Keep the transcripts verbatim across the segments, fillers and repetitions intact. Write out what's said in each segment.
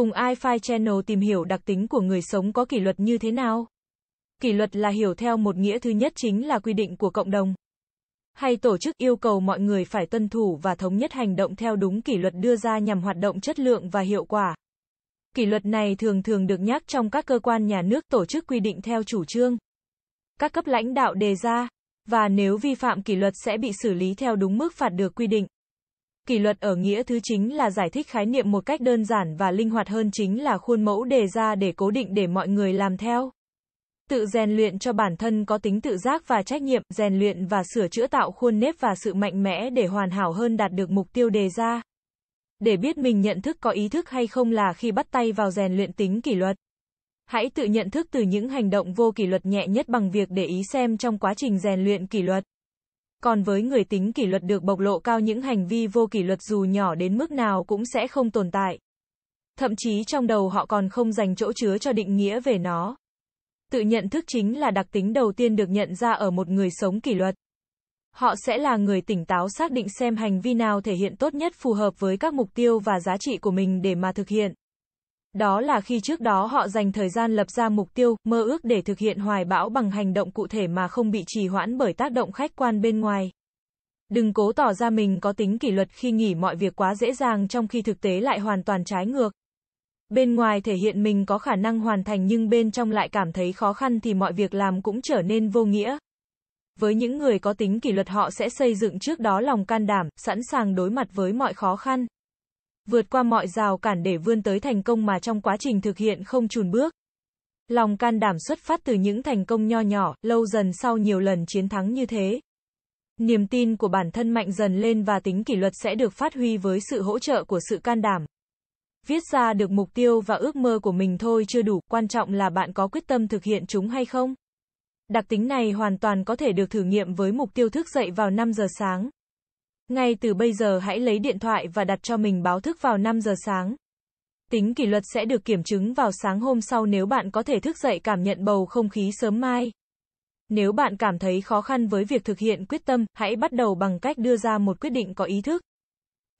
Cùng iFi Channel tìm hiểu đặc tính của người sống có kỷ luật như thế nào. Kỷ luật là hiểu theo một nghĩa thứ nhất chính là quy định của cộng đồng hay tổ chức yêu cầu mọi người phải tuân thủ và thống nhất hành động theo đúng kỷ luật đưa ra nhằm hoạt động chất lượng và hiệu quả. Kỷ luật này thường thường được nhắc trong các cơ quan nhà nước, tổ chức quy định theo chủ trương các cấp lãnh đạo đề ra, và nếu vi phạm kỷ luật sẽ bị xử lý theo đúng mức phạt được quy định. Kỷ luật ở nghĩa thứ chính là giải thích khái niệm một cách đơn giản và linh hoạt hơn, chính là khuôn mẫu đề ra để cố định để mọi người làm theo. Tự rèn luyện cho bản thân có tính tự giác và trách nhiệm, rèn luyện và sửa chữa tạo khuôn nếp và sự mạnh mẽ để hoàn hảo hơn đạt được mục tiêu đề ra. Để biết mình nhận thức có ý thức hay không là khi bắt tay vào rèn luyện tính kỷ luật. Hãy tự nhận thức từ những hành động vô kỷ luật nhẹ nhất bằng việc để ý xem trong quá trình rèn luyện kỷ luật. Còn với người tính kỷ luật được bộc lộ cao, những hành vi vô kỷ luật dù nhỏ đến mức nào cũng sẽ không tồn tại. Thậm chí trong đầu họ còn không dành chỗ chứa cho định nghĩa về nó. Tự nhận thức chính là đặc tính đầu tiên được nhận ra ở một người sống kỷ luật. Họ sẽ là người tỉnh táo xác định xem hành vi nào thể hiện tốt nhất phù hợp với các mục tiêu và giá trị của mình để mà thực hiện. Đó là khi trước đó họ dành thời gian lập ra mục tiêu, mơ ước để thực hiện hoài bão bằng hành động cụ thể mà không bị trì hoãn bởi tác động khách quan bên ngoài. Đừng cố tỏ ra mình có tính kỷ luật khi nghĩ mọi việc quá dễ dàng trong khi thực tế lại hoàn toàn trái ngược. Bên ngoài thể hiện mình có khả năng hoàn thành nhưng bên trong lại cảm thấy khó khăn thì mọi việc làm cũng trở nên vô nghĩa. Với những người có tính kỷ luật, họ sẽ xây dựng trước đó lòng can đảm, sẵn sàng đối mặt với mọi khó khăn, vượt qua mọi rào cản để vươn tới thành công mà trong quá trình thực hiện không chùn bước. Lòng can đảm xuất phát từ những thành công nho nhỏ, lâu dần sau nhiều lần chiến thắng như thế. Niềm tin của bản thân mạnh dần lên và tính kỷ luật sẽ được phát huy với sự hỗ trợ của sự can đảm. Viết ra được mục tiêu và ước mơ của mình thôi chưa đủ, quan trọng là bạn có quyết tâm thực hiện chúng hay không. Đặc tính này hoàn toàn có thể được thử nghiệm với mục tiêu thức dậy vào năm giờ sáng. Ngay từ bây giờ hãy lấy điện thoại và đặt cho mình báo thức vào năm giờ sáng. Tính kỷ luật sẽ được kiểm chứng vào sáng hôm sau nếu bạn có thể thức dậy cảm nhận bầu không khí sớm mai. Nếu bạn cảm thấy khó khăn với việc thực hiện quyết tâm, hãy bắt đầu bằng cách đưa ra một quyết định có ý thức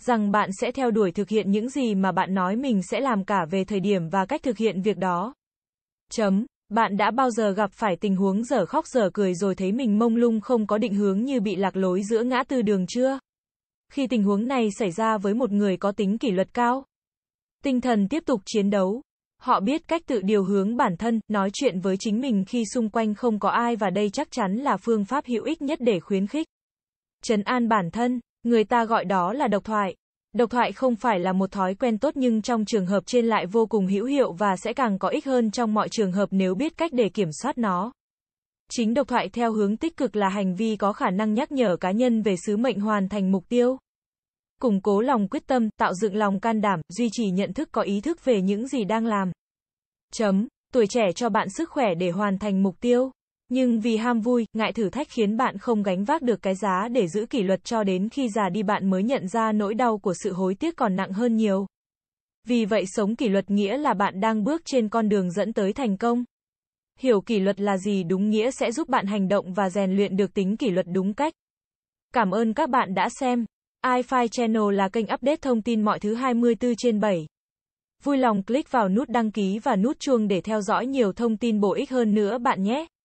rằng bạn sẽ theo đuổi thực hiện những gì mà bạn nói mình sẽ làm, cả về thời điểm và cách thực hiện việc đó. Chấm. Bạn đã bao giờ gặp phải tình huống dở khóc dở cười rồi thấy mình mông lung không có định hướng, như bị lạc lối giữa ngã tư đường chưa? Khi tình huống này xảy ra với một người có tính kỷ luật cao, tinh thần tiếp tục chiến đấu, họ biết cách tự điều hướng bản thân, nói chuyện với chính mình khi xung quanh không có ai, và đây chắc chắn là phương pháp hữu ích nhất để khuyến khích, trấn an bản thân. Người ta gọi đó là độc thoại. Độc thoại không phải là một thói quen tốt nhưng trong trường hợp trên lại vô cùng hữu hiệu và sẽ càng có ích hơn trong mọi trường hợp nếu biết cách để kiểm soát nó. Chính độc thoại theo hướng tích cực là hành vi có khả năng nhắc nhở cá nhân về sứ mệnh hoàn thành mục tiêu, củng cố lòng quyết tâm, tạo dựng lòng can đảm, duy trì nhận thức có ý thức về những gì đang làm. Chấm. Tuổi trẻ cho bạn sức khỏe để hoàn thành mục tiêu, nhưng vì ham vui, ngại thử thách khiến bạn không gánh vác được cái giá để giữ kỷ luật, cho đến khi già đi bạn mới nhận ra nỗi đau của sự hối tiếc còn nặng hơn nhiều. Vì vậy sống kỷ luật nghĩa là bạn đang bước trên con đường dẫn tới thành công. Hiểu kỷ luật là gì đúng nghĩa sẽ giúp bạn hành động và rèn luyện được tính kỷ luật đúng cách. Cảm ơn các bạn đã xem. iFi Channel là kênh update thông tin mọi thứ hai mươi tư trên bảy. Vui lòng click vào nút đăng ký và nút chuông để theo dõi nhiều thông tin bổ ích hơn nữa bạn nhé.